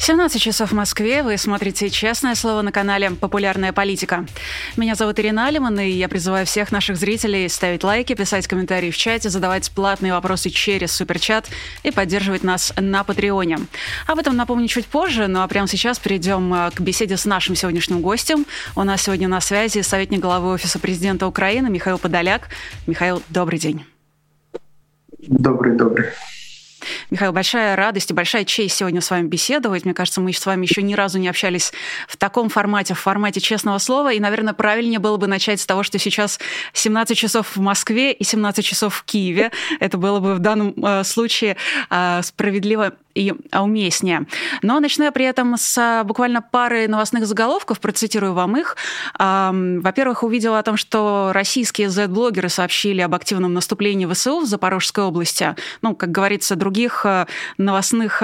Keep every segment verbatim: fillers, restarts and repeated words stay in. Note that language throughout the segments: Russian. семнадцать часов в Москве. Вы смотрите «Честное слово» на канале «Популярная политика». Меня зовут Ирина Алиман, и я призываю всех наших зрителей ставить лайки, писать комментарии в чате, задавать платные вопросы через суперчат и поддерживать нас на Патреоне. Об этом напомню чуть позже, но прямо сейчас перейдем к беседе с нашим сегодняшним гостем. У нас сегодня на связи советник главы Офиса президента Украины Михаил Подоляк. Михаил, добрый день. Добрый-добрый. Михаил, большая радость и большая честь сегодня с вами беседовать. Мне кажется, мы с вами еще ни разу не общались в таком формате, в формате «Честного слова». И, наверное, правильнее было бы начать с того, что сейчас семнадцать часов в Москве и семнадцать часов в Киеве. Это было бы в данном случае справедливо и уместнее. Но начну я при этом с буквально пары новостных заголовков, процитирую вам их. Во-первых, увидела о том, что российские зет-блогеры сообщили об активном наступлении ВСУ в Запорожской области. Ну, как говорится, других новостных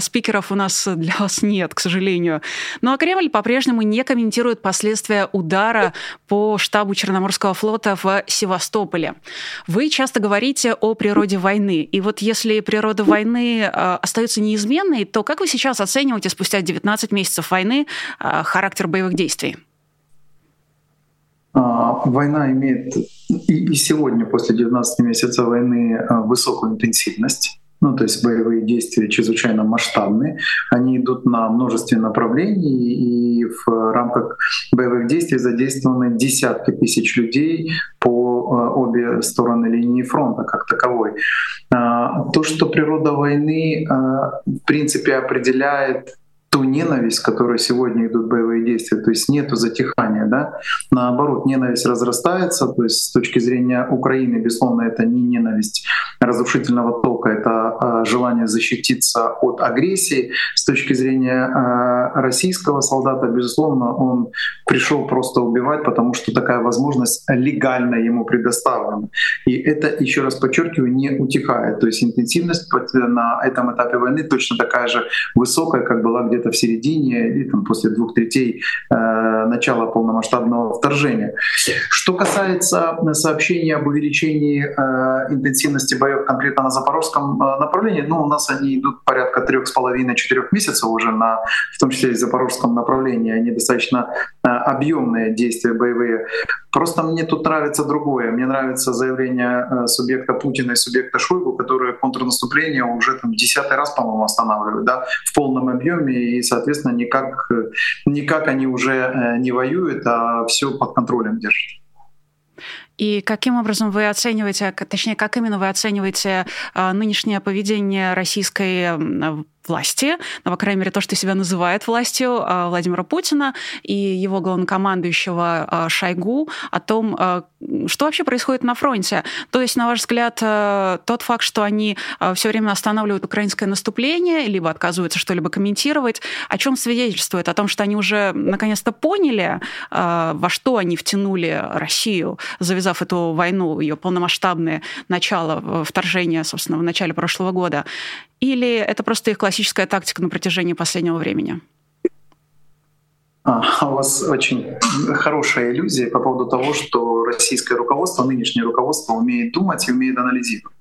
спикеров у нас для вас нет, к сожалению. Ну а Кремль по-прежнему не комментирует последствия удара по штабу Черноморского флота в Севастополе. Вы часто говорите о природе войны. И вот если природа войны остается неизменной, то как вы сейчас оцениваете спустя девятнадцать месяцев войны характер боевых действий? Война имеет и сегодня, после девятнадцати месяцев войны, высокую интенсивность. Ну, то есть боевые действия чрезвычайно масштабные. Они идут на множестве направлений, и в рамках боевых действий задействованы десятки тысяч людей по обе стороны линии фронта как таковой. То, что природа войны в принципе определяет ту ненависть, в которой сегодня идут боевые действия, то есть нету затихания, да? Наоборот, ненависть разрастается, то есть с точки зрения Украины, безусловно, это не ненависть разрушительного толка, это э, желание защититься от агрессии. С точки зрения э, российского солдата, безусловно, он пришел просто убивать, потому что такая возможность легально ему предоставлена. И это, еще раз подчеркиваю, не утихает, то есть интенсивность на этом этапе войны точно такая же высокая, как была где-то в середине или там, после двух третей э, начала полномасштабного вторжения. Что касается сообщений об увеличении э, интенсивности боев конкретно на запорожском э, направлении, ну, у нас они идут порядка трех с половиной четырех месяцев уже, на, в том числе и запорожском направлении. Они достаточно э, объемные действия боевые. Просто мне тут нравится другое. Мне нравится заявление э, субъекта Путина и субъекта Шойгу, которые контрнаступление уже там десятый раз, по-моему, останавливают, да, в полном объеме. И, соответственно, никак, никак они уже не воюют, а все под контролем держат. И каким образом вы оцениваете, точнее, как именно вы оцениваете нынешнее поведение российской власти, ну, по крайней мере, то, что себя называет властью, Владимира Путина и его главнокомандующего Шойгу, о том, что вообще происходит на фронте? То есть, на ваш взгляд, тот факт, что они все время останавливают украинское наступление, либо отказываются что-либо комментировать, о чем свидетельствует? О том, что они уже наконец-то поняли, во что они втянули Россию, завязав эту войну, ее полномасштабное начало вторжения, собственно, в начале прошлого года? Или это просто их классическая тактика на протяжении последнего времени? А, у вас очень хорошая иллюзия по поводу того, что российское руководство, нынешнее руководство умеет думать и умеет анализировать.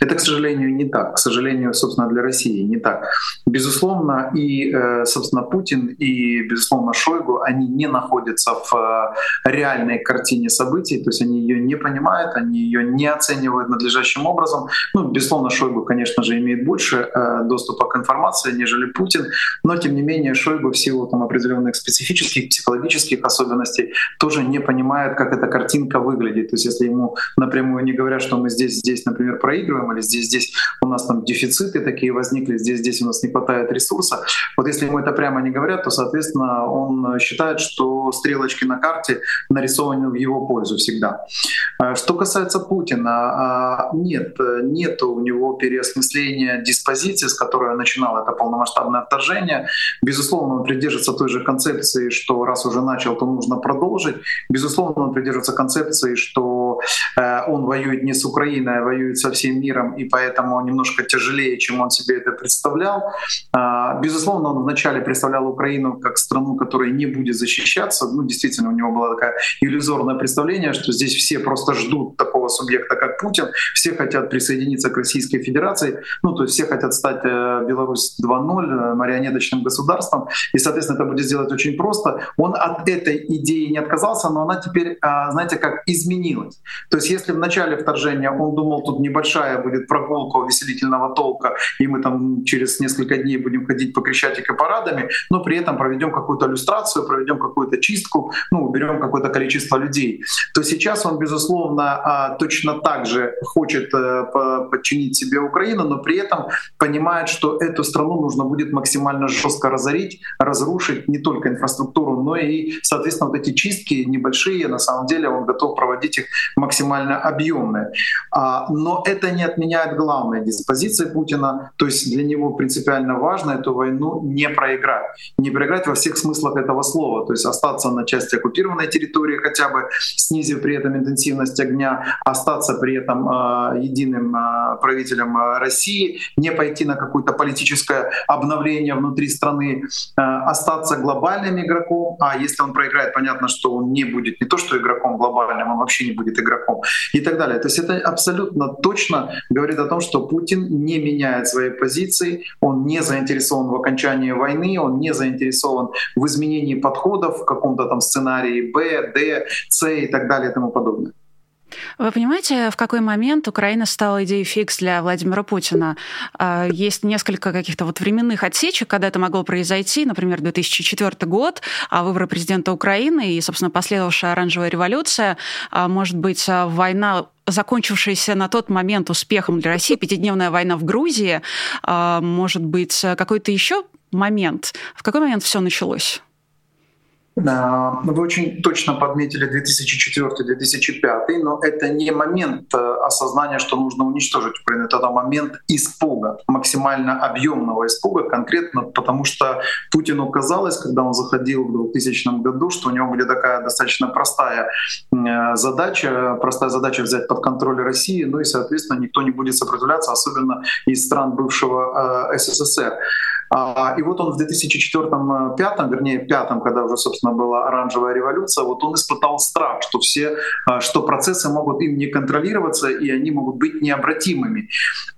Это, к сожалению, не так. К сожалению, собственно, для России не так. Безусловно, и, собственно, Путин, и, безусловно, Шойгу, они не находятся в реальной картине событий, то есть они ее не понимают, они ее не оценивают надлежащим образом. Ну, безусловно, Шойгу, конечно же, имеет больше доступа к информации, нежели Путин, но, тем не менее, Шойгу в силу там, определенных специфических, психологических особенностей тоже не понимает, как эта картинка выглядит. То есть если ему напрямую не говорят, что мы здесь, здесь, например, проигрываем, или здесь, здесь у нас там дефициты такие возникли, здесь, здесь у нас не хватает ресурса. Вот если ему это прямо не говорят, то, соответственно, он считает, что стрелочки на карте нарисованы в его пользу всегда. Что касается Путина, нет, нет у него переосмысления диспозиции, с которой начинало это полномасштабное вторжение. Безусловно, он придерживается той же концепции, что раз уже начал, то нужно продолжить. Безусловно, он придерживается концепции, что поскольку он воюет не с Украиной, а воюет со всем миром, и поэтому немножко тяжелее, чем он себе это представлял. Безусловно, он вначале представлял Украину как страну, которая не будет защищаться. Ну, действительно, у него было такое иллюзорное представление, что здесь все просто ждут такого субъекта, как Путин, все хотят присоединиться к Российской Федерации, ну, то есть все хотят стать Беларусь два ноль, марионеточным государством, и, соответственно, это будет сделать очень просто. Он от этой идеи не отказался, но она теперь, знаете, как изменилась. То есть если в начале вторжения он думал, тут небольшая будет прогулка увеселительного толка, и мы там через несколько дней будем ходить по Крещатику парадами, но при этом проведем какую-то иллюстрацию, проведем какую-то чистку, ну, уберем какое-то количество людей, то сейчас он, безусловно, точно так же хочет подчинить себе Украину, но при этом понимает, что эту страну нужно будет максимально жестко разорить, разрушить не только инфраструктуру, но и, соответственно, вот эти чистки небольшие, на самом деле он готов проводить их максимально объемные. Но это не отменяет главной диспозиции Путина, то есть для него принципиально важно эту войну не проиграть. Не проиграть во всех смыслах этого слова, то есть остаться на части оккупированной территории хотя бы, снизив при этом интенсивность огня, остаться при этом единым правителем России, не пойти на какое-то политическое обновление внутри страны, остаться глобальным игроком, а если он проиграет, понятно, что он не будет не то что игроком глобальным, он вообще не будет игроком и так далее. То есть это абсолютно точно говорит о том, что Путин не меняет своей позиции, он не заинтересован в окончании войны, он не заинтересован в изменении подходов, в каком-то там сценарии Б, Д, С и так далее и тому подобное. Вы понимаете, в какой момент Украина стала идеей фикс для Владимира Путина? Есть несколько каких-то вот временных отсечек, когда это могло произойти, например, две тысячи четвёртый год, выборы президента Украины и, собственно, последовавшая оранжевая революция, может быть, война, закончившаяся на тот момент успехом для России, пятидневная война в Грузии, может быть, какой-то еще момент. В какой момент все началось? Вы очень точно подметили две тысячи четвёртый — две тысячи пятый, но это не момент осознания, что нужно уничтожить Украину, это момент испуга, максимально объемного испуга, конкретно потому что Путину казалось, когда он заходил в двухтысячном году, что у него была такая достаточно простая задача, простая задача взять под контроль Россию, ну и, соответственно, никто не будет сопротивляться, особенно из стран бывшего СССР. И вот он в две тысячи четвёртом — две тысячи пятом, вернее, в две тысячи пятом, когда уже, собственно, была оранжевая революция, вот он испытал страх, что все, что процессы могут им не контролироваться, и они могут быть необратимыми.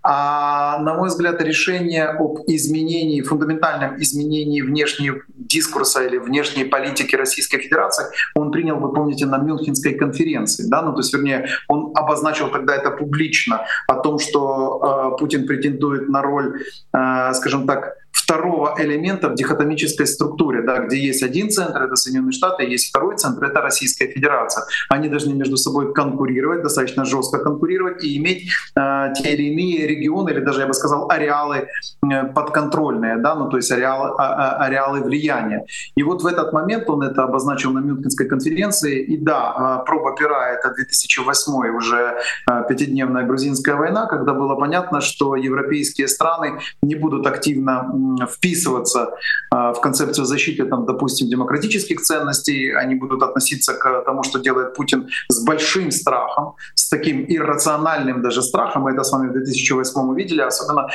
А, на мой взгляд, решение об изменении, фундаментальном изменении внешнего дискурса или внешней политики Российской Федерации он принял, вы помните, на Мюнхенской конференции. Да? Ну, то есть, вернее, он обозначил тогда это публично, о том, что э, Путин претендует на роль, э, скажем так, второго элемента в дихотомической структуре, да, где есть один центр, это Соединенные Штаты, есть второй центр, это Российская Федерация. Они должны между собой конкурировать, достаточно жестко конкурировать и иметь э, те или иные регионы, или даже, я бы сказал, ареалы э, подконтрольные, да, ну, то есть ареалы, а, а, ареалы влияния. И вот в этот момент он это обозначил на Мюнхенской конференции, и да, проба пера — это две тысячи восьмой уже э, пятидневная грузинская война, когда было понятно, что европейские страны не будут активно вписываться в концепцию защиты, там, допустим, демократических ценностей. Они будут относиться к тому, что делает Путин, с большим страхом, с таким иррациональным даже страхом. Мы это с вами в две тысячи восьмом видели, особенно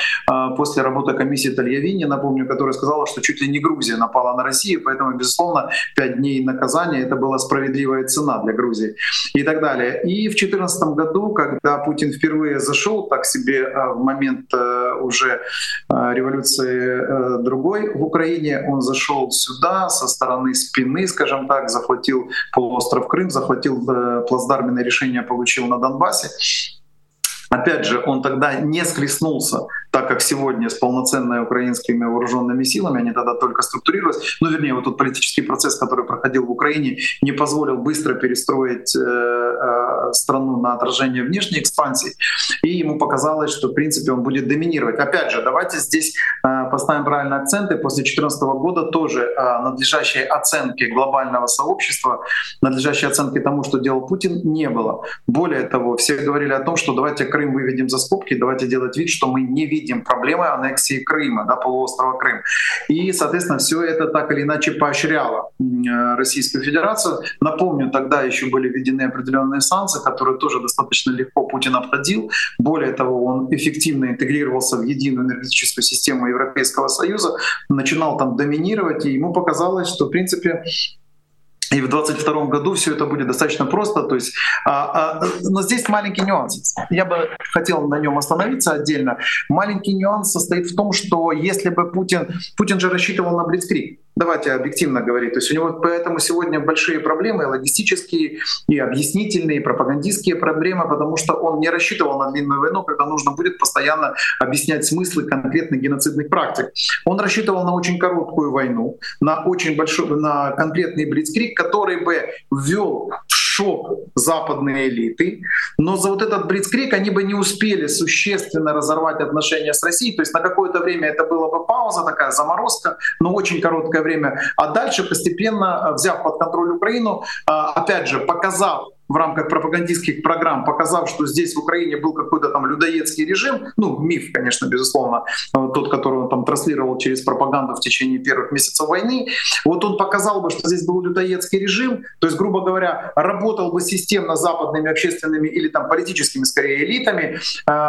после работы комиссии Тальявини, напомню, которая сказала, что чуть ли не Грузия напала на Россию, поэтому, безусловно, пять дней наказания — это была справедливая цена для Грузии и так далее. И в две тысячи четырнадцатом году, когда Путин впервые зашел так себе в момент уже революции другой в Украине, он зашел сюда со стороны спины, скажем так, захватил полуостров Крым, захватил плацдарменное решение, получил на Донбассе. Опять же, он тогда не схлестнулся, так как сегодня, с полноценными украинскими вооруженными силами, они тогда только структурировались. Ну, вернее, вот тот политический процесс, который проходил в Украине, не позволил быстро перестроить э, э, страну на отражение внешней экспансии. И ему показалось, что, в принципе, он будет доминировать. Опять же, давайте здесь э, поставим правильные акценты. После две тысячи четырнадцатого года тоже э, надлежащей оценки глобального сообщества, надлежащей оценки тому, что делал Путин, не было. Более того, все говорили о том, что давайте Крым выведем за скобки, давайте делать вид, что мы не видим проблемы аннексии Крыма, да, полуострова Крым. И, соответственно, все это так или иначе поощряло Российскую Федерацию. Напомню, тогда еще были введены определенные санкции, ситуация, которую тоже достаточно легко Путин обходил. Более того, он эффективно интегрировался в единую энергетическую систему Европейского Союза, начинал там доминировать, и ему показалось, что, в принципе, и в двадцать втором году все это будет достаточно просто. То есть, а, а, но здесь маленький нюанс. Я бы хотел на нем остановиться отдельно. Маленький нюанс состоит в том, что если бы Путин... Путин же рассчитывал на блицкриг. Давайте объективно говорить. То есть у него поэтому сегодня большие проблемы, и логистические, и объяснительные, и пропагандистские проблемы, потому что он не рассчитывал на длинную войну, когда нужно будет постоянно объяснять смыслы конкретных геноцидных практик. Он рассчитывал на очень короткую войну, на очень большой, на конкретный блицкриг, который бы ввел в шок западные элиты, но за вот этот блицкриг они бы не успели существенно разорвать отношения с Россией, то есть на какое-то время это была бы пауза, такая заморозка, но очень короткое время, а дальше постепенно, взяв под контроль Украину, опять же, показав в рамках пропагандистских программ, показав, что здесь в Украине был какой-то там людоедский режим, ну, миф, конечно, безусловно, тот, который он там транслировал через пропаганду в течение первых месяцев войны, вот он показал бы, что здесь был людоедский режим, то есть, грубо говоря, работал бы системно с западными общественными или там политическими, скорее, элитами,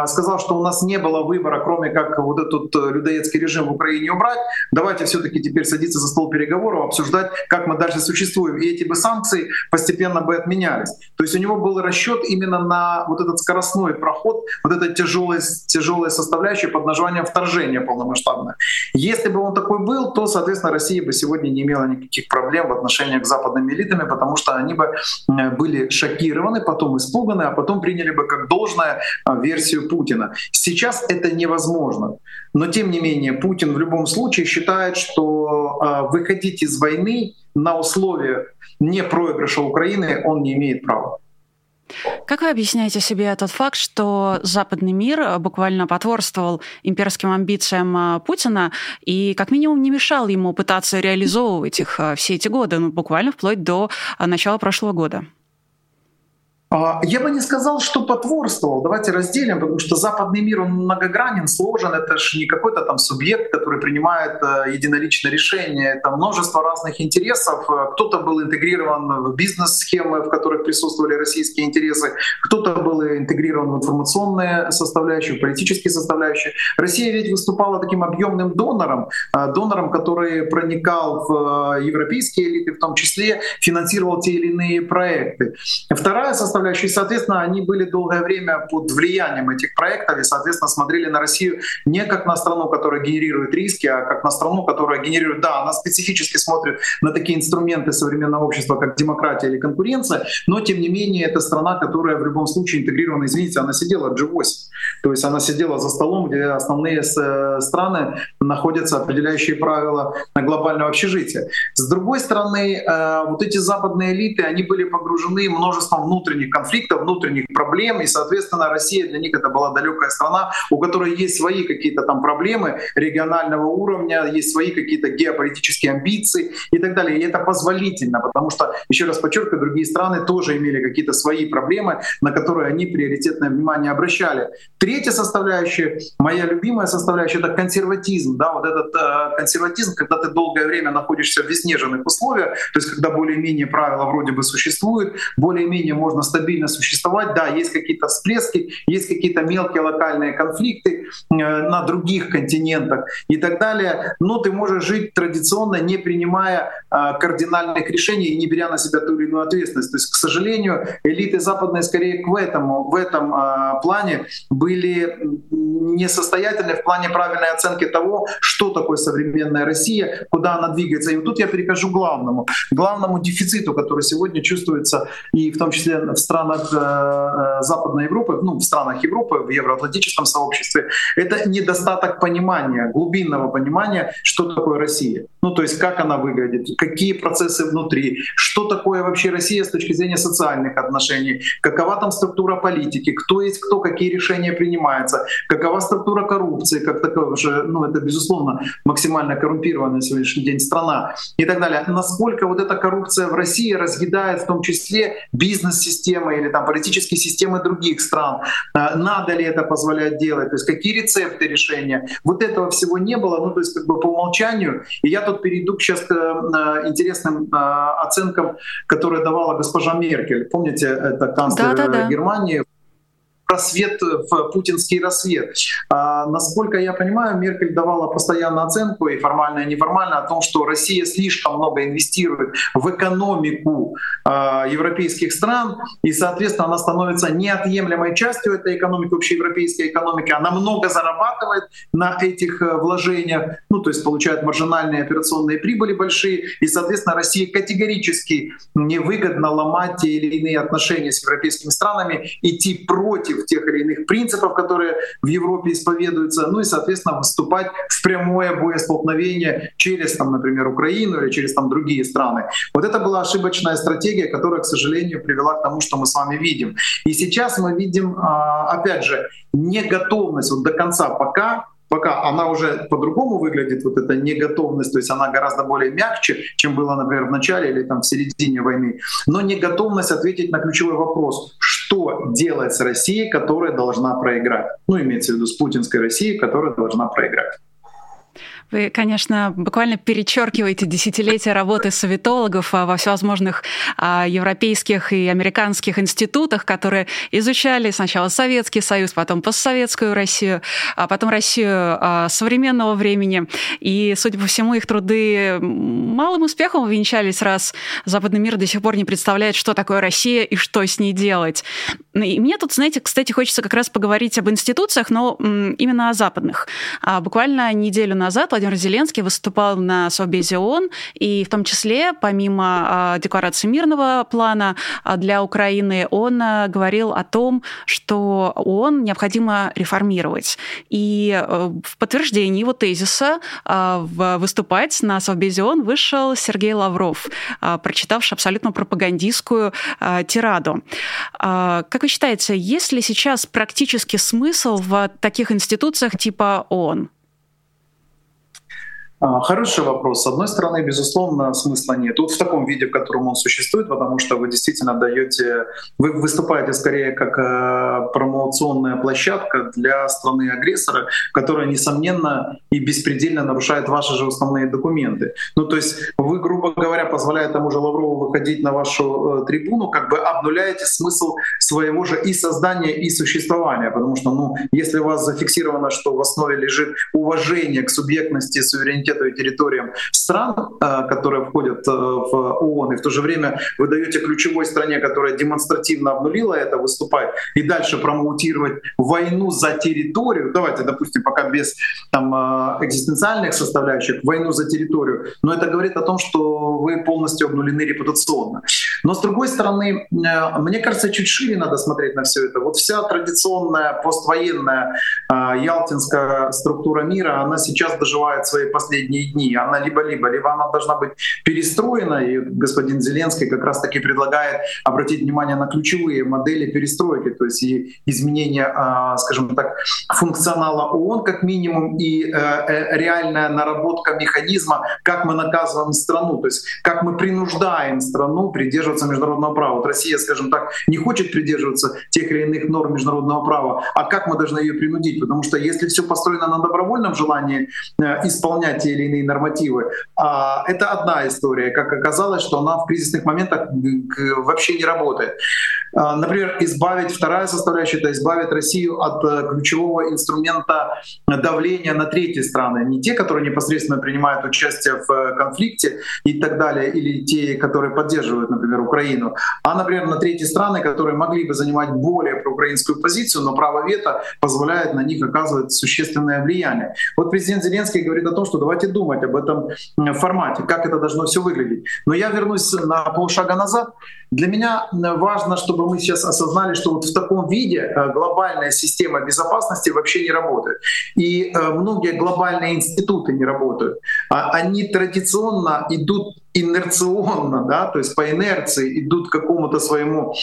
сказал, что у нас не было выбора, кроме как вот этот людоедский режим в Украине убрать, давайте все-таки теперь садиться за стол переговоров, обсуждать, как мы дальше существуем, и эти бы санкции постепенно бы отменялись. То есть у него был расчет именно на вот этот скоростной проход, вот эта тяжелая, тяжелая составляющая под названием вторжение полномасштабное. Если бы он такой был, то, соответственно, Россия бы сегодня не имела никаких проблем в отношении к западным элитам, потому что они бы были шокированы, потом испуганы, а потом приняли бы как должное версию Путина. Сейчас это невозможно. Но, тем не менее, Путин в любом случае считает, что выходить из войны на условиях не проигрыша Украины он не имеет права. Как вы объясняете себе тот факт, что западный мир буквально потворствовал имперским амбициям Путина и как минимум не мешал ему пытаться реализовывать их все эти годы, ну, буквально вплоть до начала прошлого года? Я бы не сказал, что потворствовал. Давайте разделим, потому что западный мир, он многогранен, сложен. Это же не какой-то там субъект, который принимает единоличное решение. Это множество разных интересов. Кто-то был интегрирован в бизнес-схемы, в которых присутствовали российские интересы. Кто-то был интегрирован в информационные составляющие, в политические составляющие. Россия ведь выступала таким объемным донором, донором, который проникал в европейские элиты, в том числе финансировал те или иные проекты. Вторая составляющая, и, соответственно, они были долгое время под влиянием этих проектов и, соответственно, смотрели на Россию не как на страну, которая генерирует риски, а как на страну, которая генерирует... Да, она специфически смотрит на такие инструменты современного общества, как демократия или конкуренция, но, тем не менее, это страна, которая в любом случае интегрирована. Извините, она сидела в джи восемь. То есть она сидела за столом, где основные страны находятся, определяющие правила глобального общежития. С другой стороны, вот эти западные элиты, они были погружены множеством внутренних конфликтов, внутренних проблем, и, соответственно, Россия для них это была далекая страна, у которой есть свои какие-то там проблемы регионального уровня, есть свои какие-то геополитические амбиции и так далее. И это позволительно, потому что, еще раз подчеркиваю, другие страны тоже имели какие-то свои проблемы, на которые они приоритетное внимание обращали. Третья составляющая, моя любимая составляющая, это консерватизм. Да, вот этот э, консерватизм, когда ты долгое время находишься в изнеженных условиях, то есть когда более-менее правила вроде бы существуют, более-менее можно стабильно стабильно существовать. Да, есть какие-то всплески, есть какие-то мелкие локальные конфликты на других континентах и так далее. Но ты можешь жить традиционно, не принимая кардинальных решений и не беря на себя ту или иную ответственность. То есть, к сожалению, элиты западные скорее в этом, в этом плане были несостоятельны в плане правильной оценки того, что такое современная Россия, куда она двигается. И вот тут я перехожу к главному, главному дефициту, который сегодня чувствуется и в том числе в В странах э, Западной Европы, ну, в странах Европы, в евроатлантическом сообществе, это недостаток понимания, глубинного понимания, что такое Россия. Ну, то есть как она выглядит, какие процессы внутри, что такое вообще Россия с точки зрения социальных отношений, какова там структура политики, кто есть кто, какие решения принимаются, какова структура коррупции, как такое уже, ну, это, безусловно, максимально коррумпированная на сегодняшний день страна и так далее. Насколько вот эта коррупция в России разъедает в том числе бизнес-систему, или там политические системы других стран. Надо ли это позволять делать? То есть какие рецепты решения? Вот этого всего не было, ну то есть как бы по умолчанию. И я тут вот перейду сейчас к интересным оценкам, которые давала госпожа Меркель. Помните, это канцлер да, да, да. Германии? Рассвет, в путинский рассвет. А, насколько я понимаю, Меркель давала постоянно оценку, и формально, и неформально, о том, что Россия слишком много инвестирует в экономику а, европейских стран, и, соответственно, она становится неотъемлемой частью этой экономики, общеевропейской экономики. Она много зарабатывает на этих вложениях, ну, то есть получает маржинальные операционные прибыли большие, и, соответственно, России категорически невыгодно ломать те или иные отношения с европейскими странами, идти против тех или иных принципов, которые в Европе исповедуются, ну и, соответственно, выступать в прямое боестолкновение через, там, например, Украину или через там, другие страны. Вот это была ошибочная стратегия, которая, к сожалению, привела к тому, что мы с вами видим. И сейчас мы видим, опять же, неготовность вот до конца пока, пока она уже по-другому выглядит, вот эта неготовность, то есть она гораздо более мягче, чем была, например, в начале или там, в середине войны, но неготовность ответить на ключевой вопрос, что делать с Россией, которая должна проиграть. Ну, имеется в виду с путинской Россией, которая должна проиграть. Вы, конечно, буквально перечеркиваете десятилетия работы советологов во всевозможных а, европейских и американских институтах, которые изучали сначала Советский Союз, потом постсоветскую Россию, а потом Россию а, современного времени. И, судя по всему, их труды малым успехом увенчались, раз западный мир до сих пор не представляет, что такое Россия и что с ней делать. И мне тут, знаете, кстати, хочется как раз поговорить об институциях, но м, именно о западных. А, буквально неделю назад Владимир Зеленский выступал на Совбезе ООН, и в том числе, помимо декларации мирного плана для Украины, он говорил о том, что ООН необходимо реформировать. И в подтверждение его тезиса выступать на Совбезе ООН вышел Сергей Лавров, прочитавший абсолютно пропагандистскую тираду. Как вы считаете, есть ли сейчас практически смысл в таких институциях типа ООН? Хороший вопрос. С одной стороны, безусловно, смысла нет. Вот в таком виде, в котором он существует, потому что вы действительно даете, вы выступаете скорее как промоуционная площадка для страны-агрессора, которая, несомненно, и беспредельно нарушает ваши же основные документы. Ну, то есть вы, грубо говоря, позволяя тому же Лаврову выходить на вашу трибуну, как бы обнуляете смысл своего же и создания, и существования. Потому что, ну, если у вас зафиксировано, что в основе лежит уважение к субъектности, суверенитету, территориям стран, которые входят в ООН, и в то же время вы даете ключевой стране, которая демонстративно обнулила это, выступать и дальше промоутировать войну за территорию. Давайте, допустим, пока без там, экзистенциальных составляющих, войну за территорию. Но это говорит о том, что вы полностью обнулены репутационно. Но с другой стороны, мне кажется, чуть шире надо смотреть на все это. Вот вся традиционная поствоенная ялтинская структура мира, она сейчас доживает свои последние дни. Она либо-либо, либо она должна быть перестроена, и господин Зеленский как раз-таки предлагает обратить внимание на ключевые модели перестройки, то есть и изменение, скажем так, функционала ООН как минимум, и реальная наработка механизма, как мы наказываем страну, то есть как мы принуждаем страну придерживаться международного права. Вот Россия, скажем так, не хочет придерживаться тех или иных норм международного права, а как мы должны ее принудить? Потому что если все построено на добровольном желании исполнять или иные нормативы. А это одна история. Как оказалось, что она в кризисных моментах вообще не работает. Например, избавить, вторая составляющая, это избавить Россию от ключевого инструмента давления на третьи страны. Не те, которые непосредственно принимают участие в конфликте и так далее, или те, которые поддерживают, например, Украину, а, например, на третьи страны, которые могли бы занимать более проукраинскую позицию, но право вето позволяет на них оказывать существенное влияние. Вот президент Зеленский говорит о том, что давайте думать об этом формате, как это должно все выглядеть. Но я вернусь на полшага назад. Для меня важно, чтобы мы сейчас осознали, что вот в таком виде глобальная система безопасности вообще не работает. И многие глобальные институты не работают. Они традиционно идут инерционно, да, то есть по инерции идут к какому-то своему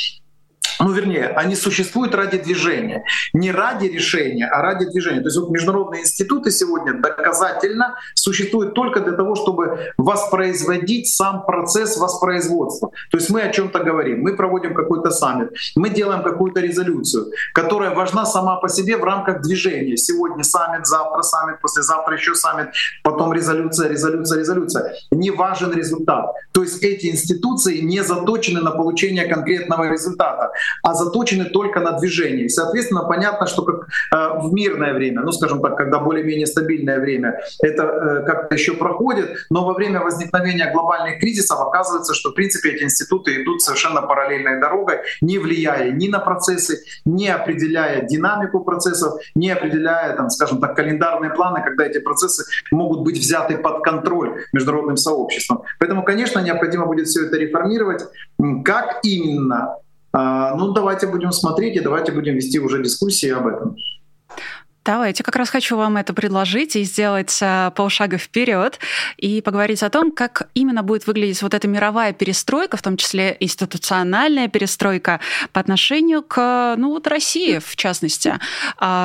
Ну, вернее, они существуют ради движения. Не ради решения, а ради движения. То есть вот международные институты сегодня доказательно существуют только для того, чтобы воспроизводить сам процесс воспроизводства. То есть мы о чем-то говорим, мы проводим какой-то саммит, мы делаем какую-то резолюцию, которая важна сама по себе в рамках движения. Сегодня саммит, завтра саммит, послезавтра еще саммит, потом резолюция, резолюция, резолюция. Не важен результат. То есть эти институции не заточены на получение конкретного результата, а заточены только на движение. И, соответственно, понятно, что как, э, в мирное время, ну, скажем так, когда более-менее стабильное время, это э, как-то еще проходит, но во время возникновения глобальных кризисов оказывается, что, в принципе, эти институты идут совершенно параллельной дорогой, не влияя ни на процессы, не определяя динамику процессов, не определяя, там, скажем так, календарные планы, когда эти процессы могут быть взяты под контроль международным сообществом. Поэтому, конечно, необходимо будет все это реформировать. Как именно? Ну, давайте будем смотреть и давайте будем вести уже дискуссии об этом. Давайте, как раз хочу вам это предложить и сделать полшага вперед и поговорить о том, как именно будет выглядеть вот эта мировая перестройка, в том числе институциональная перестройка по отношению к, ну, вот России в частности.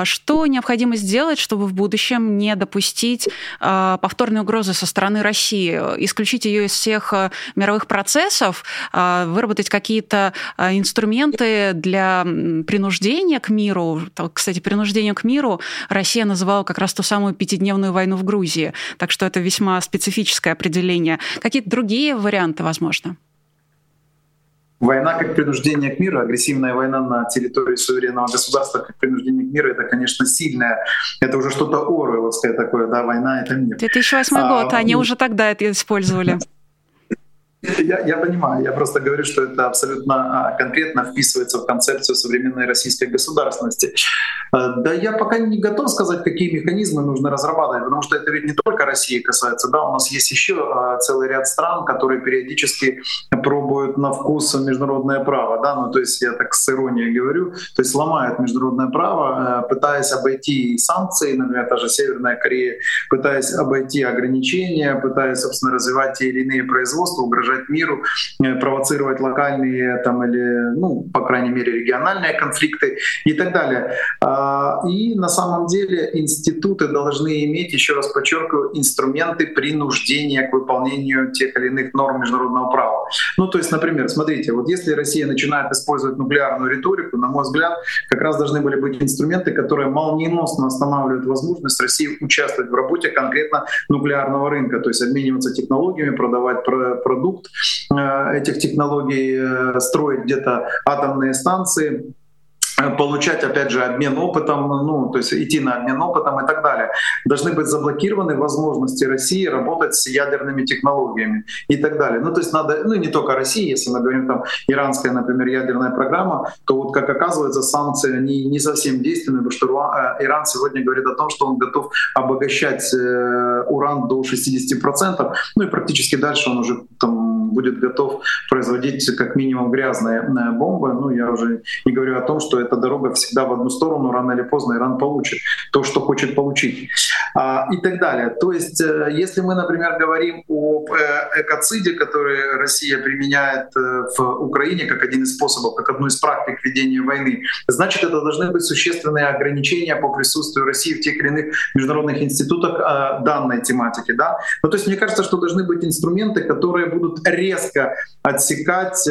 Что необходимо сделать, чтобы в будущем не допустить повторной угрозы со стороны России, исключить ее из всех мировых процессов, выработать какие-то инструменты для принуждения к миру. Кстати, принуждению к миру Россия называла как раз ту самую пятидневную войну в Грузии. Так что это весьма специфическое определение. Какие-то другие варианты, возможно? Война как принуждение к миру, агрессивная война на территории суверенного государства как принуждение к миру, это, конечно, сильное. Это уже что-то орвеловское такое, да, война — это мир. две тысячи восьмой а, год, они ну... уже тогда это использовали. Я, я понимаю, я просто говорю, что это абсолютно конкретно вписывается в концепцию современной российской государственности. Да я пока не готов сказать, какие механизмы нужно разрабатывать, потому что это ведь не только России касается. Да, у нас есть еще целый ряд стран, которые периодически пробуют на вкус международное право. Да? Ну, то есть я так с иронией говорю, то есть ломают международное право, пытаясь обойти санкции, например, та же Северная Корея, пытаясь обойти ограничения, пытаясь, собственно, развивать те или иные производства, угрожать миру, провоцировать локальные там, или, ну, по крайней мере, региональные конфликты и так далее. И на самом деле институты должны иметь, еще раз подчеркиваю, инструменты принуждения к выполнению тех или иных норм международного права. Ну, то есть, например, смотрите, вот если Россия начинает использовать нуклеарную риторику, на мой взгляд, как раз должны были быть инструменты, которые молниеносно останавливают возможность России участвовать в работе конкретно нуклеарного рынка, то есть обмениваться технологиями, продавать продукты, этих технологий, строить где-то атомные станции, получать, опять же, обмен опытом, ну, то есть идти на обмен опытом и так далее. Должны быть заблокированы возможности России работать с ядерными технологиями и так далее. Ну, то есть надо, ну, не только России, если мы говорим, там, иранская, например, ядерная программа, то вот, как оказывается, санкции не, не совсем действенны, потому что Иран сегодня говорит о том, что он готов обогащать уран до шестьдесят процентов, ну, и практически дальше он уже, там, будет готов производить как минимум грязные бомбы. Ну, я уже не говорю о том, что эта дорога всегда в одну сторону, рано или поздно Иран получит то, что хочет получить, и так далее. То есть, если мы, например, говорим об экоциде, который Россия применяет в Украине как один из способов, как одну из практик ведения войны, значит, это должны быть существенные ограничения по присутствию России в тех или иных международных институтах данной тематики. Да? Ну, то есть, мне кажется, что должны быть инструменты, которые будут резко отсекать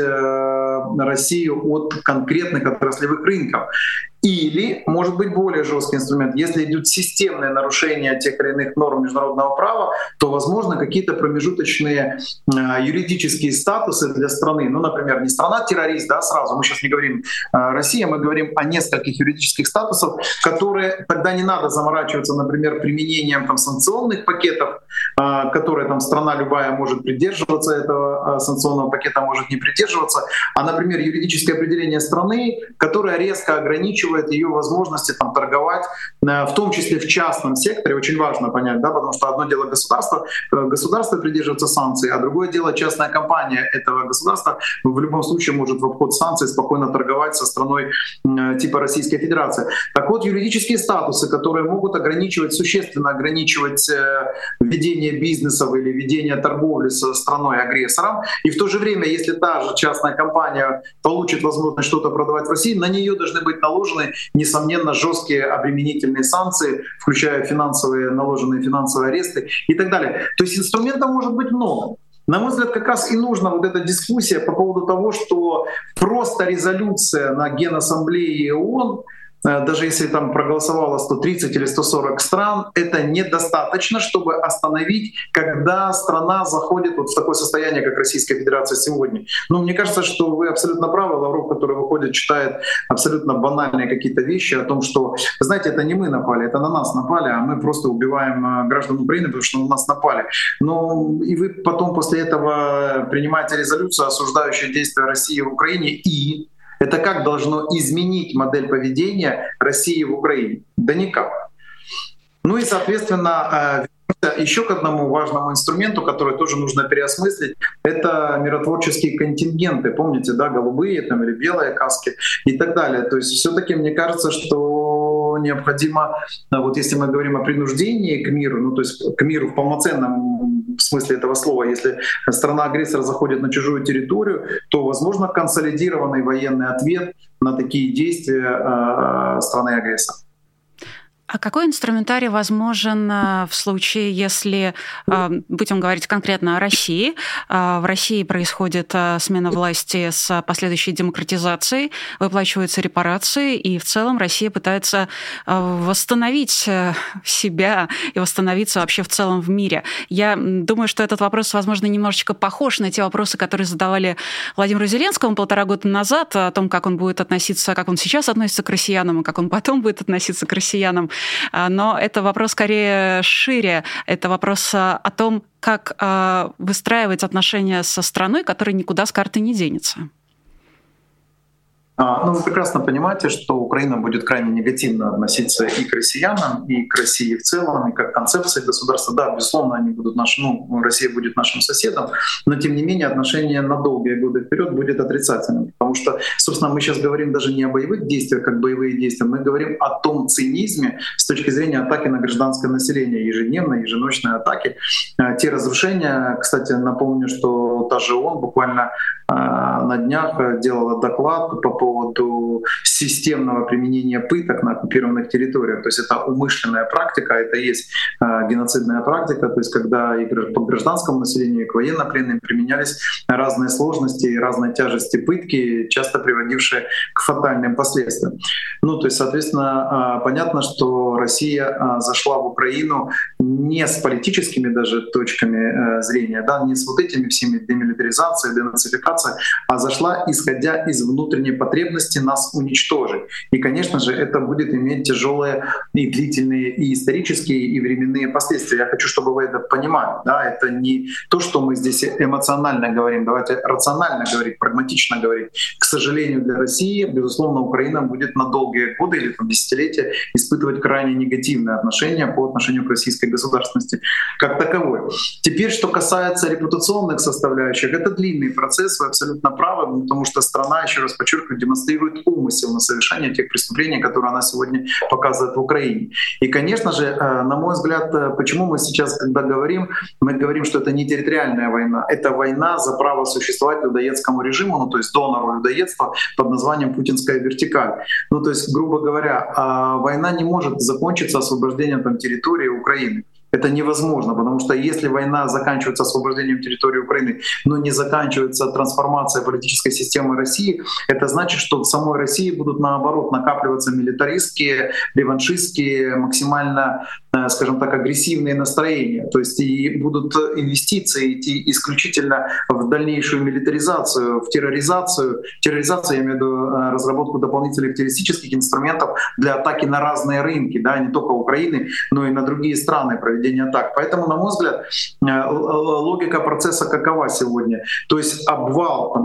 Россию от конкретных отраслевых рынков. Или, может быть, более жесткий инструмент. Если идет системное нарушение тех или иных норм международного права, то, возможно, какие-то промежуточные э, юридические статусы для страны. Ну, например, не страна-террорист, да, сразу. Мы сейчас не говорим э, Россия, мы говорим о нескольких юридических статусах, которые тогда не надо заморачиваться, например, применением там, санкционных пакетов, э, которые там, страна любая может придерживаться этого э, санкционного пакета, может не придерживаться, а, например, юридическое определение страны, которое резко ограничивает ее возможности там, торговать, в том числе в частном секторе, очень важно понять, да, потому что одно дело государство, государство придерживается санкций, а другое дело частная компания этого государства в любом случае может в обход санкций спокойно торговать со страной типа Российской Федерации. Так вот, юридические статусы, которые могут ограничивать, существенно ограничивать ведения бизнесов или ведения торговли со страной-агрессором. И в то же время, если та же частная компания получит возможность что-то продавать в России, на нее должны быть наложены, несомненно, жесткие обременительные санкции, включая финансовые, наложенные финансовые аресты и так далее. То есть инструментов может быть много. На мой взгляд, как раз и нужна вот эта дискуссия по поводу того, что просто резолюция на Генассамблее ООН, даже если там проголосовало сто тридцать или сто сорок стран, это недостаточно, чтобы остановить, когда страна заходит вот в такое состояние, как Российская Федерация сегодня. Ну, мне кажется, что вы абсолютно правы, Лавров, который выходит, читает абсолютно банальные какие-то вещи о том, что, знаете, это не мы напали, это на нас напали, а мы просто убиваем граждан Украины, потому что на нас напали. Но и вы потом после этого принимаете резолюцию, осуждающую действия России в Украине, и... Это как должно изменить модель поведения России в Украине? Да никак. Ну и, соответственно, еще к одному важному инструменту, который тоже нужно переосмыслить, это миротворческие контингенты. Помните, да, голубые там, или белые каски и так далее. То есть все-таки мне кажется, что необходимо, вот если мы говорим о принуждении к миру, ну то есть к миру в полноценном в смысле этого слова, если страна-агрессор заходит на чужую территорию, то, возможно, консолидированный военный ответ на такие действия страны-агрессора. А какой инструментарий возможен в случае, если, будем говорить конкретно о России, в России происходит смена власти с последующей демократизацией, выплачиваются репарации, и в целом Россия пытается восстановить себя и восстановиться вообще в целом в мире. Я думаю, что этот вопрос, возможно, немножечко похож на те вопросы, которые задавали Владимиру Зеленскому полтора года назад, о том, как он будет относиться, как он сейчас относится к россиянам, и как он потом будет относиться к россиянам. Но это вопрос скорее шире. Это вопрос о том, как выстраивать отношения со страной, которая никуда с карты не денется. Ну, вы прекрасно понимаете, что Украина будет крайне негативно относиться и к россиянам, и к России в целом, и как концепции государства. Да, безусловно, они будут нашим, ну, Россия будет нашим соседом, но тем не менее отношение на долгие годы вперед будет отрицательным, потому что, собственно, мы сейчас говорим даже не о боевых действиях, как боевые действия, мы говорим о том цинизме с точки зрения атаки на гражданское население, ежедневной, еженочной атаки, те разрушения. Кстати, напомню, что та же ООН буквально на днях делала доклад по поводу системного применения пыток на оккупированных территориях. То есть это умышленная практика, это и есть геноцидная практика, то есть когда и по гражданскому населению, и к военнопленным применялись разные сложности и разные тяжести пытки, часто приводившие к фатальным последствиям. Ну, то есть, соответственно, понятно, что Россия зашла в Украину не с политическими даже точками зрения, да, не с вот этими всеми демилитаризацией, денацификацией, а зашла исходя из внутренней потребности нас уничтожить. И, конечно же, это будет иметь тяжелые и длительные, и исторические, и временные последствия. Я хочу, чтобы вы это понимали. Да? Это не то, что мы здесь эмоционально говорим. Давайте рационально говорить, прагматично говорить. К сожалению, для России, безусловно, Украина будет на долгие годы или там, десятилетия испытывать крайне негативное отношение по отношению к российской государственности как таковой. Теперь, что касается репутационных составляющих, это длинный процесс, вы абсолютно правы, потому что страна, еще раз подчеркиваю, демонстрирует умысел на совершение тех преступлений, которые она сегодня показывает в Украине. И, конечно же, на мой взгляд, почему мы сейчас, когда говорим, мы говорим, что это не территориальная война, это война за право существовать людоедскому режиму, ну то есть донору людоедства под названием «Путинская вертикаль». Ну то есть, грубо говоря, война не может закончиться освобождением там, территории Украины. Это невозможно, потому что если война заканчивается освобождением территории Украины, но не заканчивается трансформация политической системы России, это значит, что в самой России будут, наоборот, накапливаться милитаристские, реваншистские, максимально, скажем так, агрессивные настроения. То есть и будут инвестиции идти исключительно в дальнейшую милитаризацию, в терроризацию. Терроризация, я имею в виду разработку дополнительных террористических инструментов для атаки на разные рынки, да, не только Украины, но и на другие страны проведения атак. Поэтому, на мой взгляд, логика процесса какова сегодня? То есть обвал,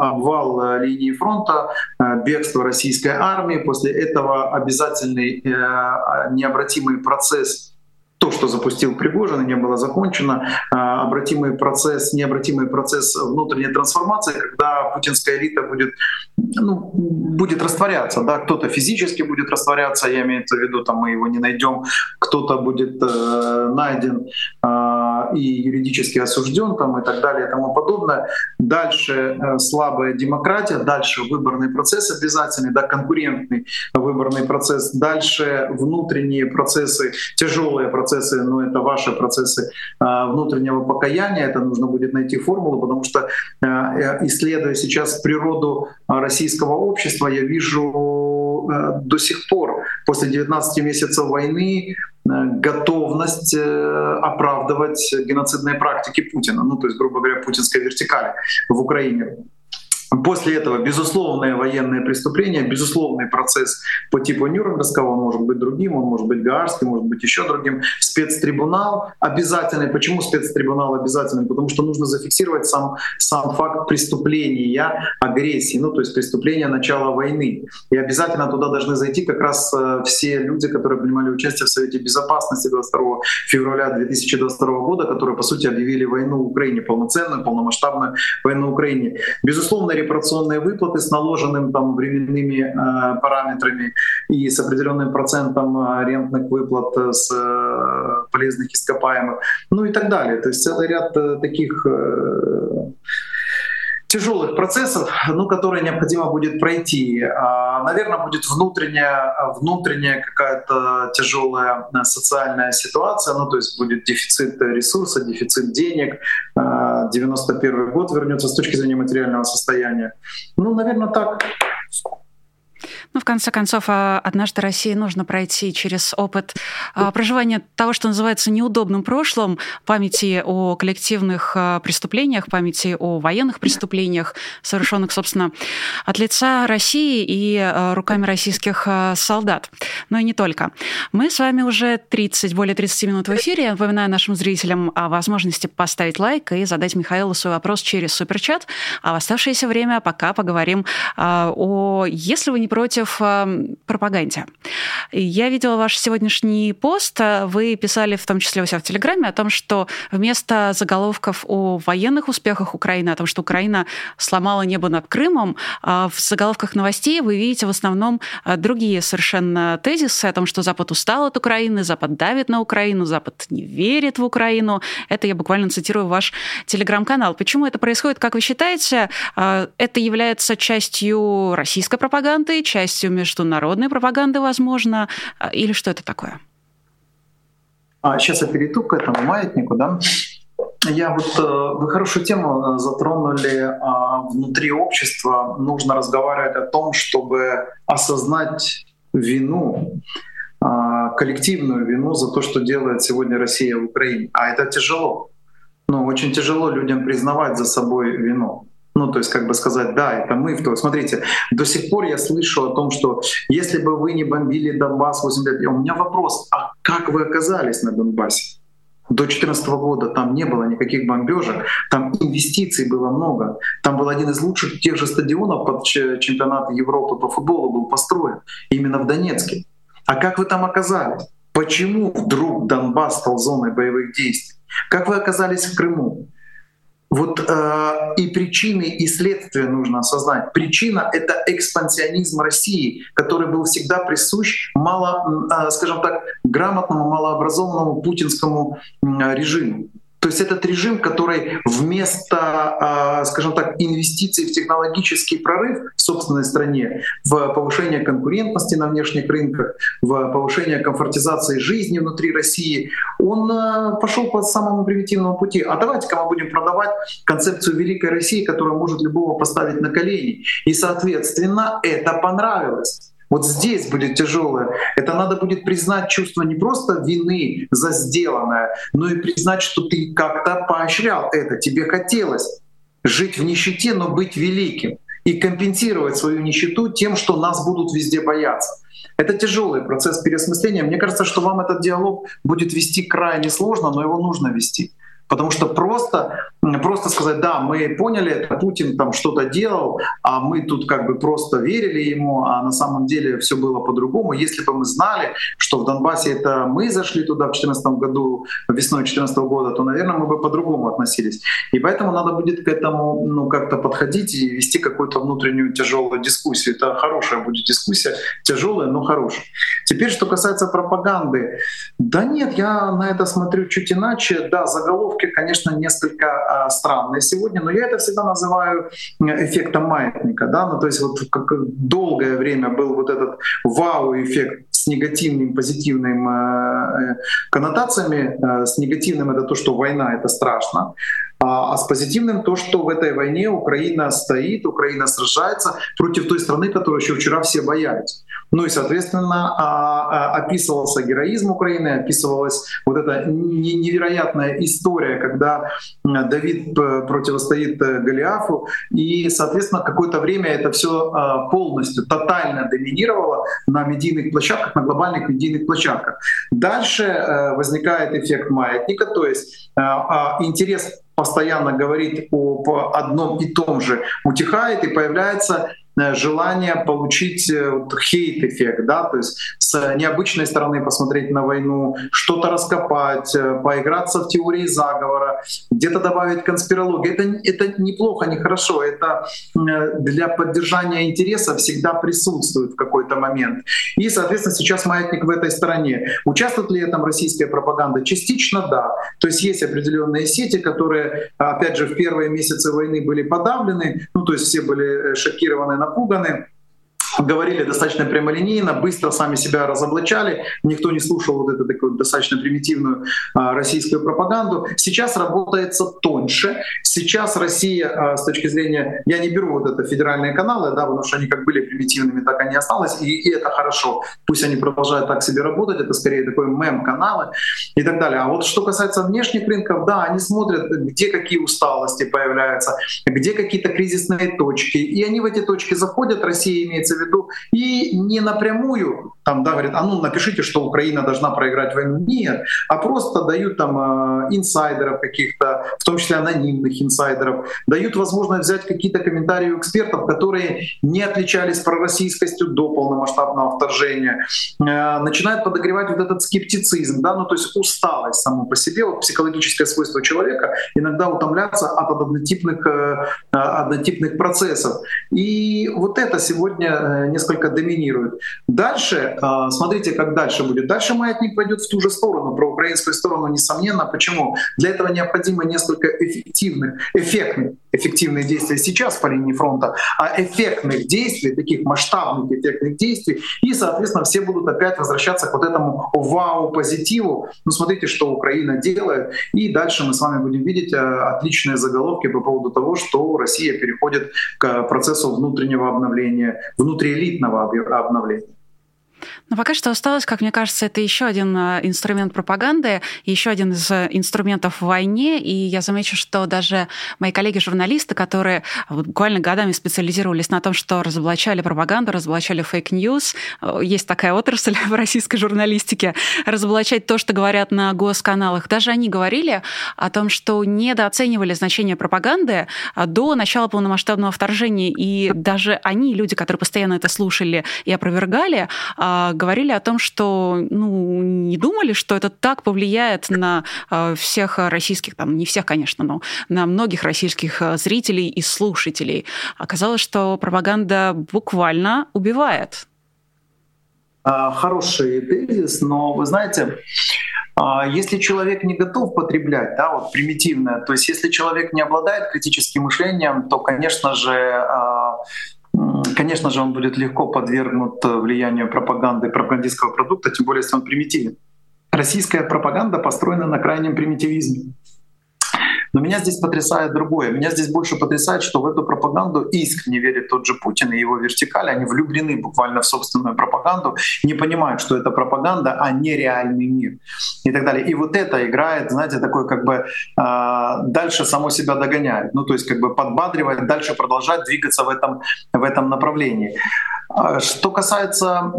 обвал линии фронта, бегство российской армии, после этого обязательный необратимый процесс, то, что запустил Пригожин и не было закончено, обратимый процесс, необратимый процесс внутренней трансформации, когда путинская элита будет, ну, будет растворяться, да, кто-то физически будет растворяться, я имею в виду, там, мы его не найдем, кто-то будет э, найден, э, и юридически осужден там, и так далее и тому подобное. Дальше слабая демократия, дальше выборный процесс обязательный, да, конкурентный выборный процесс, дальше внутренние процессы, тяжелые процессы, но это ваши процессы внутреннего покаяния, это нужно будет найти формулу, потому что, исследуя сейчас природу российского общества, я вижу до сих пор, после девятнадцати месяцев войны, готовность оправдывать геноцидные практики Путина, ну то есть, грубо говоря, путинской вертикали в Украине. После этого безусловные военные преступления, безусловный процесс по типу Нюрнбергского, он может быть другим, он может быть Гаарским, может быть еще другим. Спецтрибунал обязательный. Почему спецтрибунал обязательный? Потому что нужно зафиксировать сам, сам факт преступления, агрессии, ну то есть преступления начала войны. И обязательно туда должны зайти как раз все люди, которые принимали участие в Совете Безопасности двадцать второго февраля две тысячи двадцать второго года, которые по сути объявили войну Украине, полноценную, полномасштабную войну Украине. Безусловно, репарационные выплаты с наложенным там временными э, параметрами и с определенным процентом рентных выплат с э, полезных ископаемых, ну и так далее. То есть целый ряд э, таких э, тяжелых процессов, ну, которые необходимо будет пройти. А, наверное, будет внутренняя, внутренняя какая-то тяжелая социальная ситуация, ну, то есть будет дефицит ресурса, дефицит денег, девяносто первый год вернется с точки зрения материального состояния. Ну, наверное, так. Ну, в конце концов, однажды России нужно пройти через опыт проживания того, что называется неудобным прошлым, памяти о коллективных преступлениях, памяти о военных преступлениях, совершенных, собственно, от лица России и руками российских солдат. Но и не только. Мы с вами уже тридцать, более тридцати минут в эфире. Я напоминаю нашим зрителям о возможности поставить лайк и задать Михаилу свой вопрос через суперчат. А в оставшееся время пока поговорим о, если вы не против пропаганды. Я видела ваш сегодняшний пост. Вы писали, в том числе у себя в Телеграме, о том, что вместо заголовков о военных успехах Украины, о том, что Украина сломала небо над Крымом, в заголовках новостей вы видите в основном другие совершенно тезисы о том, что Запад устал от Украины, Запад давит на Украину, Запад не верит в Украину. Это я буквально цитирую ваш Телеграм-канал. Почему это происходит, как вы считаете? Это является частью российской пропаганды, частью международной пропаганды, возможно, или что это такое? А, сейчас я перейду к этому маятнику, да? Я вот, вы хорошую тему затронули. Внутри общества нужно разговаривать о том, чтобы осознать вину, коллективную вину за то, что делает сегодня Россия в Украине. А это тяжело. Ну, очень тяжело людям признавать за собой вину. Ну, то есть, как бы сказать, да, это мы. В то... Смотрите, до сих пор я слышу о том, что если бы вы не бомбили Донбасс восемь лет, у меня вопрос, а как вы оказались на Донбассе? До две тысячи четырнадцатого года там не было никаких бомбежек, там инвестиций было много. Там был один из лучших тех же стадионов под чемпионат Европы по футболу был построен именно в Донецке. А как вы там оказались? Почему вдруг Донбасс стал зоной боевых действий? Как вы оказались в Крыму? Вот э, и причины, и следствия нужно осознать. Причина — это экспансионизм России, который был всегда присущ мало, э, скажем так, грамотному, малообразованному путинскому э, режиму. То есть этот режим, который вместо, э, скажем так, инвестиций в технологический прорыв в собственной стране, в повышение конкурентности на внешних рынках, в повышение комфортизации жизни внутри России, он э, пошел по самому примитивному пути. А давайте-ка мы будем продавать концепцию великой России, которая может любого поставить на колени. И, соответственно, это понравилось. Вот здесь будет тяжелое. Это надо будет признать чувство не просто вины за сделанное, но и признать, что ты как-то поощрял это. Тебе хотелось жить в нищете, но быть великим. И компенсировать свою нищету тем, что нас будут везде бояться. Это тяжелый процесс переосмысления. Мне кажется, что вам этот диалог будет вести крайне сложно, но его нужно вести. Потому что просто э, просто сказать: да, мы поняли, это Путин там что-то делал, а мы тут как бы просто верили ему, а на самом деле все было по-другому. Если бы мы знали, что в Донбассе это мы зашли туда в две тысячи четырнадцатом году, весной две тысячи четырнадцатого года, то, наверное, мы бы по-другому относились. И поэтому надо будет к этому ну, как-то подходить и вести какую-то внутреннюю тяжелую дискуссию. Это хорошая будет дискуссия, тяжелая, но хорошая. Теперь, что касается пропаганды. Да нет, я на это смотрю чуть иначе. Да, заголовки, конечно, несколько э, странные сегодня, но я это всегда называю эффектом маятника. Да? Ну, то есть вот как долгое время был вот этот вау-эффект с негативным, позитивным э, коннотациями. Э, с негативным — это то, что война — это страшно. А с позитивным то, что в этой войне Украина стоит, Украина сражается против той страны, которую еще вчера все боялись. Ну и, соответственно, описывался героизм Украины, описывалась вот эта невероятная история, когда Давид противостоит Голиафу, и, соответственно, какое-то время это все полностью, тотально доминировало на медийных площадках, на глобальных медийных площадках. Дальше возникает эффект маятника, то есть интерес постоянно говорит об одном и том же, утихает, и появляется желание получить хейт-эффект, да, то есть с необычной стороны посмотреть на войну, что-то раскопать, поиграться в теории заговора, где-то добавить конспирологию. Это, это неплохо, нехорошо, это для поддержания интереса всегда присутствует в какой-то момент. И, соответственно, сейчас маятник в этой стороне. Участвует ли в этом российская пропаганда? Частично да. То есть есть определенные сети, которые, опять же, в первые месяцы войны были подавлены, ну то есть все были шокированы, на напуганы, говорили достаточно прямолинейно, быстро сами себя разоблачали, никто не слушал вот эту такую достаточно примитивную а, российскую пропаганду. Сейчас работается тоньше. Сейчас Россия а, с точки зрения... Я не беру вот это федеральные каналы, да, потому что они как были примитивными, так они остались, и, и это хорошо. Пусть они продолжают так себе работать, это скорее такой мем-каналы и так далее. А вот что касается внешних рынков, да, они смотрят, где какие усталости появляются, где какие-то кризисные точки, и они в эти точки заходят, Россия имеется в виду, и не напрямую, там, да, говорят, а ну напишите, что Украина должна проиграть войну. Нет, а просто дают там инсайдеров каких-то, в том числе анонимных инсайдеров, дают возможность взять какие-то комментарии у экспертов, которые не отличались пророссийскостью до полномасштабного вторжения. Начинают подогревать вот этот скептицизм, да, ну то есть усталость само по себе, вот психологическое свойство человека иногда утомляться от однотипных, однотипных процессов. И вот это сегодня несколько доминирует. Дальше, смотрите, как дальше будет. Дальше маятник пойдет в ту же сторону, про украинскую сторону, несомненно. Почему? Для этого необходимо несколько эффективных, эффектных, эффективных действий сейчас по линии фронта, а эффектных действий, таких масштабных эффектных действий, и, соответственно, все будут опять возвращаться к вот этому вау-позитиву. Ну, смотрите, что Украина делает, и дальше мы с вами будем видеть отличные заголовки по поводу того, что Россия переходит к процессу внутреннего обновления, внутреннего элитного обновления. Но пока что осталось, как мне кажется, это еще один инструмент пропаганды, еще один из инструментов в войне. И я замечу, что даже мои коллеги-журналисты, которые буквально годами специализировались на том, что разоблачали пропаганду, разоблачали фейк-ньюс, есть такая отрасль в российской журналистике, разоблачать то, что говорят на госканалах. Даже они говорили о том, что недооценивали значение пропаганды до начала полномасштабного вторжения. И даже они, люди, которые постоянно это слушали и опровергали, говорили о том, что ну, не думали, что это так повлияет на всех российских, там, не всех, конечно, но на многих российских зрителей и слушателей. Оказалось, что пропаганда буквально убивает. Хороший тезис, но вы знаете, если человек не готов потреблять, да, вот примитивно, то есть если человек не обладает критическим мышлением, то, конечно же, Конечно же, он будет легко подвергнут влиянию пропаганды, пропагандистского продукта, тем более, если он примитивен. Российская пропаганда построена на крайнем примитивизме. Но меня здесь потрясает другое. Меня здесь больше потрясает, что в эту пропаганду искренне верит тот же Путин и его вертикаль. Они влюблены буквально в собственную пропаганду, не понимают, что это пропаганда, а не реальный мир и так далее. И вот это играет, знаете, такое как бы э, дальше само себя догоняет. Ну то есть как бы подбадривает, дальше продолжать двигаться в этом, в этом направлении. Что касается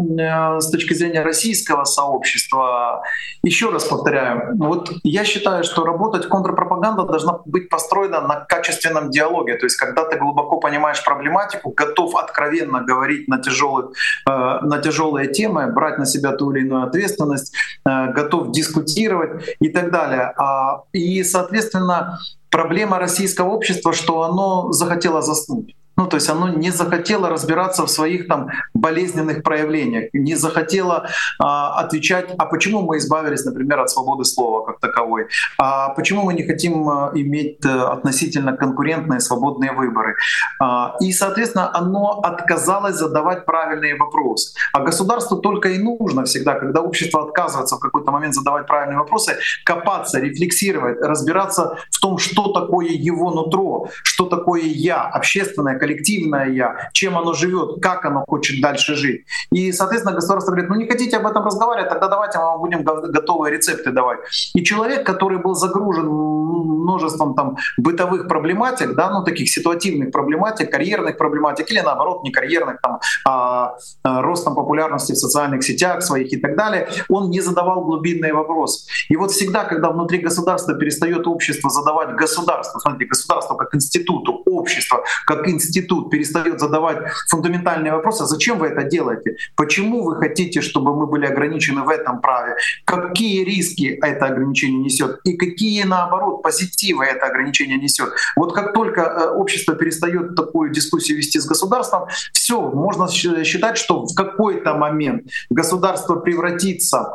с точки зрения российского сообщества, еще раз повторяю, вот я считаю, что работать контрпропаганда должна быть построена на качественном диалоге, то есть когда ты глубоко понимаешь проблематику, готов откровенно говорить на тяжелых, на тяжелые темы, брать на себя ту или иную ответственность, готов дискутировать и так далее. И, соответственно, проблема российского общества, что оно захотело заснуть. Ну, то есть оно не захотело разбираться в своих там болезненных проявлениях, не захотело а, отвечать, а почему мы избавились, например, от свободы слова как таковой, а почему мы не хотим иметь относительно конкурентные свободные выборы. А, и, соответственно, оно отказалось задавать правильные вопросы. А государству только и нужно всегда, когда общество отказывается в какой-то момент задавать правильные вопросы, копаться, рефлексировать, разбираться в том, что такое его нутро, что такое я, общественное коллективное, коллективное «я», чем оно живет, как оно хочет дальше жить. И, соответственно, государство говорит, ну не хотите об этом разговаривать, тогда давайте мы вам будем готовые рецепты давать. И человек, который был загружен множеством там, бытовых проблематик, да, ну таких ситуативных проблематик, карьерных проблематик или наоборот не карьерных, там, а, а, ростом популярности в социальных сетях своих и так далее, он не задавал глубинные вопросы. И вот всегда, когда внутри государства перестает общество задавать государству, смотрите, государство как институту, общество как институту, институт перестает задавать фундаментальные вопросы, зачем вы это делаете, почему вы хотите, чтобы мы были ограничены в этом праве, какие риски это ограничение несет и какие, наоборот, позитивы это ограничение несет. Вот как только общество перестает такую дискуссию вести с государством, все, можно считать, что в какой-то момент государство превратится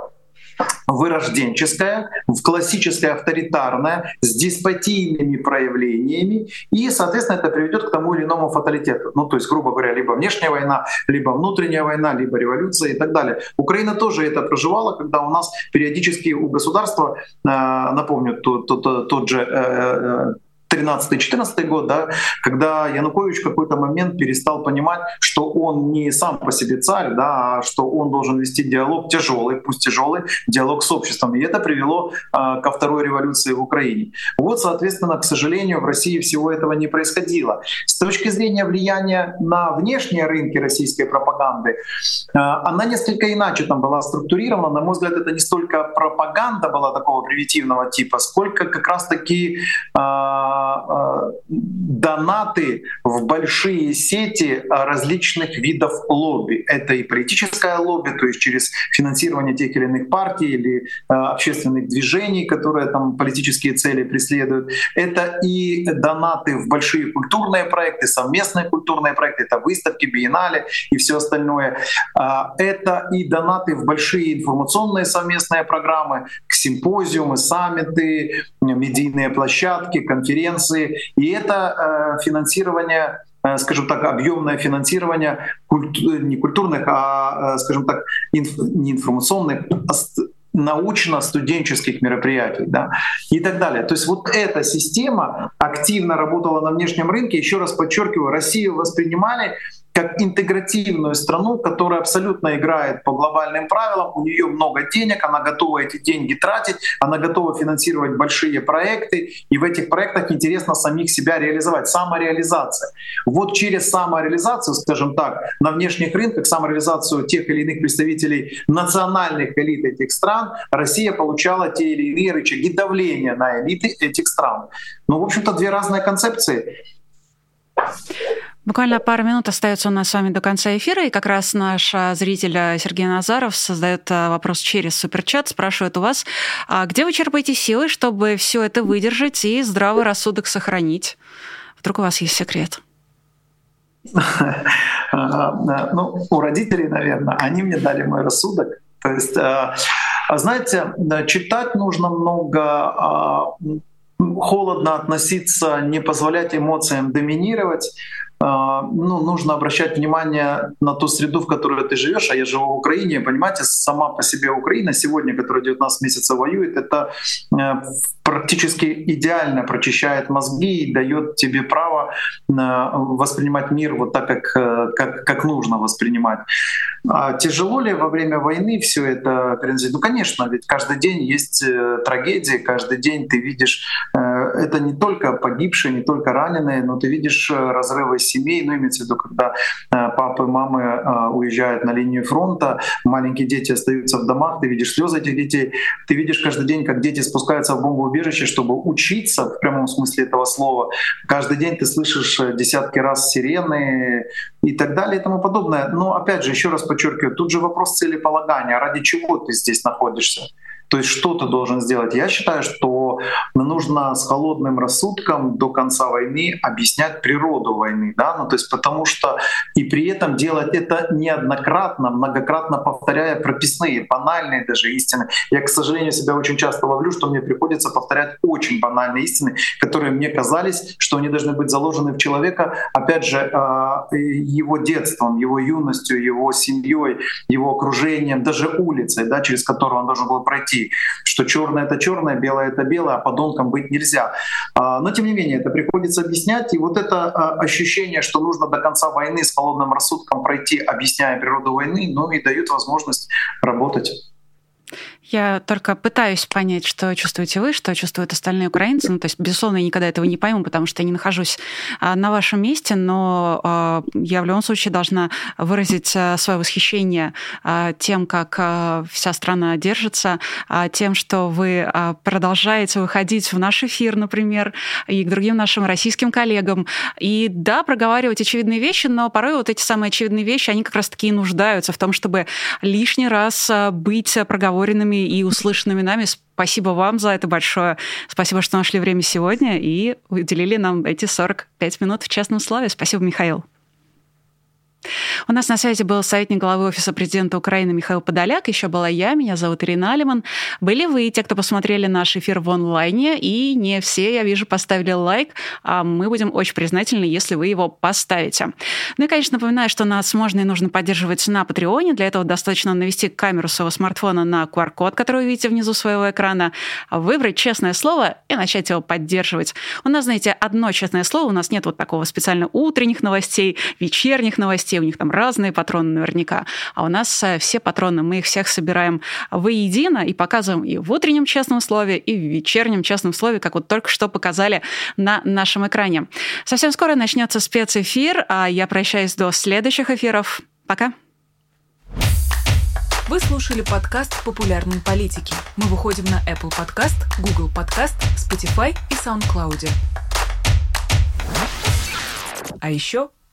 вырожденческая, в классическое авторитарное, с деспотийными проявлениями, и, соответственно, это приведет к тому или иному фаталитету. Ну, то есть, грубо говоря, либо внешняя война, либо внутренняя война, либо революция и так далее. Украина тоже это проживала, когда у нас периодически у государства, напомню, тот, тот, тот же тринадцатый-четырнадцатый год, да, когда Янукович в какой-то момент перестал понимать, что он не сам по себе царь, да, а что он должен вести диалог тяжелый, пусть тяжелый, диалог с обществом. И это привело а, ко второй революции в Украине. Вот, соответственно, к сожалению, в России всего этого не происходило. С точки зрения влияния на внешние рынки российской пропаганды, а, она несколько иначе там была структурирована. На мой взгляд, это не столько пропаганда была такого примитивного типа, сколько как раз-таки а, донаты в большие сети различных видов лобби. Это и политическое лобби, то есть через финансирование тех или иных партий или общественных движений, которые там политические цели преследуют. Это и донаты в большие культурные проекты, совместные культурные проекты, это выставки, биеннале и все остальное. Это и донаты в большие информационные совместные программы, симпозиумы, саммиты, медийные площадки, конференции. И это э, финансирование, э, скажем так, объемное финансирование культу- не культурных, а, э, скажем так, инф- не информационных, а ст- научно-студенческих мероприятий, да, и так далее. То есть вот эта система активно работала на внешнем рынке. Еще раз подчеркиваю, Россию воспринимали как интегративную страну, которая абсолютно играет по глобальным правилам, у нее много денег, она готова эти деньги тратить, она готова финансировать большие проекты, и в этих проектах интересно самих себя реализовать. Самореализация. Вот через самореализацию, скажем так, на внешних рынках, самореализацию тех или иных представителей национальных элит этих стран, Россия получала те или иные рычаги давления на элиты этих стран. Ну, в общем-то, две разные концепции. Буквально пару минут остается у нас с вами до конца эфира, и как раз наш зритель Сергей Назаров задает вопрос через суперчат, спрашивает у вас, а где вы черпаете силы, чтобы все это выдержать и здравый рассудок сохранить? Вдруг у вас есть секрет? Ну, у родителей, наверное, они мне дали мой рассудок. То есть, знаете, читать нужно много, холодно относиться, не позволять эмоциям доминировать. Ну, нужно обращать внимание на ту среду, в которой ты живешь, а я живу в Украине, понимаете, сама по себе Украина сегодня, которая девятнадцать месяцев воюет, это практически идеально прочищает мозги и дает тебе право воспринимать мир вот так, как, как, как нужно воспринимать. А тяжело ли во время войны все это переносить? Ну, конечно, ведь каждый день есть трагедии, каждый день ты видишь это не только погибшие, не только раненые, но ты видишь разрывы семей, ну имеется в виду, когда папы, мамы уезжают на линию фронта, маленькие дети остаются в домах, ты видишь слезы этих детей, ты видишь каждый день, как дети спускаются в бомбоубежище, чтобы учиться в прямом смысле этого слова. Каждый день ты слышишь десятки раз сирены и так далее и тому подобное. Но опять же, еще раз подчеркиваю, тут же вопрос целеполагания, ради чего ты здесь находишься. То есть что ты должен сделать? Я считаю, что нужно с холодным рассудком до конца войны объяснять природу войны, да, ну то есть потому что и при этом делать это неоднократно, многократно повторяя прописные, банальные даже истины. Я, к сожалению, себя очень часто ловлю, что мне приходится повторять очень банальные истины, которые мне казались, что они должны быть заложены в человека, опять же, его детством, его юностью, его семьей, его окружением, даже улицей, да, через которую он должен был пройти. Что черное это черное, белое это белое, а подонком быть нельзя. Но тем не менее это приходится объяснять. И вот это ощущение, что нужно до конца войны с холодным рассудком пройти, объясняя природу войны, ну и дает возможность работать. Я только пытаюсь понять, что чувствуете вы, что чувствуют остальные украинцы. Ну, то есть, безусловно, я никогда этого не пойму, потому что я не нахожусь на вашем месте, но я в любом случае должна выразить свое восхищение тем, как вся страна держится, тем, что вы продолжаете выходить в наш эфир, например, и к другим нашим российским коллегам. И да, проговаривать очевидные вещи, но порой вот эти самые очевидные вещи, они как раз-таки и нуждаются в том, чтобы лишний раз быть проговоренными и услышанными нами. Спасибо вам за это большое. Спасибо, что нашли время сегодня и уделили нам эти сорок пять минут в «Честном слове». Спасибо, Михаил. У нас на связи был советник главы Офиса президента Украины Михаил Подоляк. Еще была я, меня зовут Ирина Алиман. Были вы, те, кто посмотрели наш эфир в онлайне, и не все, я вижу, поставили лайк. А мы будем очень признательны, если вы его поставите. Ну и, конечно, напоминаю, что нас можно и нужно поддерживать на Патреоне. Для этого достаточно навести камеру своего смартфона на ку ар-код, который вы видите внизу своего экрана, выбрать «Честное слово» и начать его поддерживать. У нас, знаете, одно «Честное слово», у нас нет вот такого специально утренних новостей, вечерних новостей, у них там разные патроны наверняка. А у нас все патроны, мы их всех собираем воедино и показываем и в утреннем «Честном слове», и в вечернем «Честном слове», как вот только что показали на нашем экране. Совсем скоро начнется спецэфир, а я прощаюсь до следующих эфиров. Пока! Вы слушали подкаст «Популярные политики». Мы выходим на Apple Podcast, Google Podcast, Spotify и SoundCloud. А еще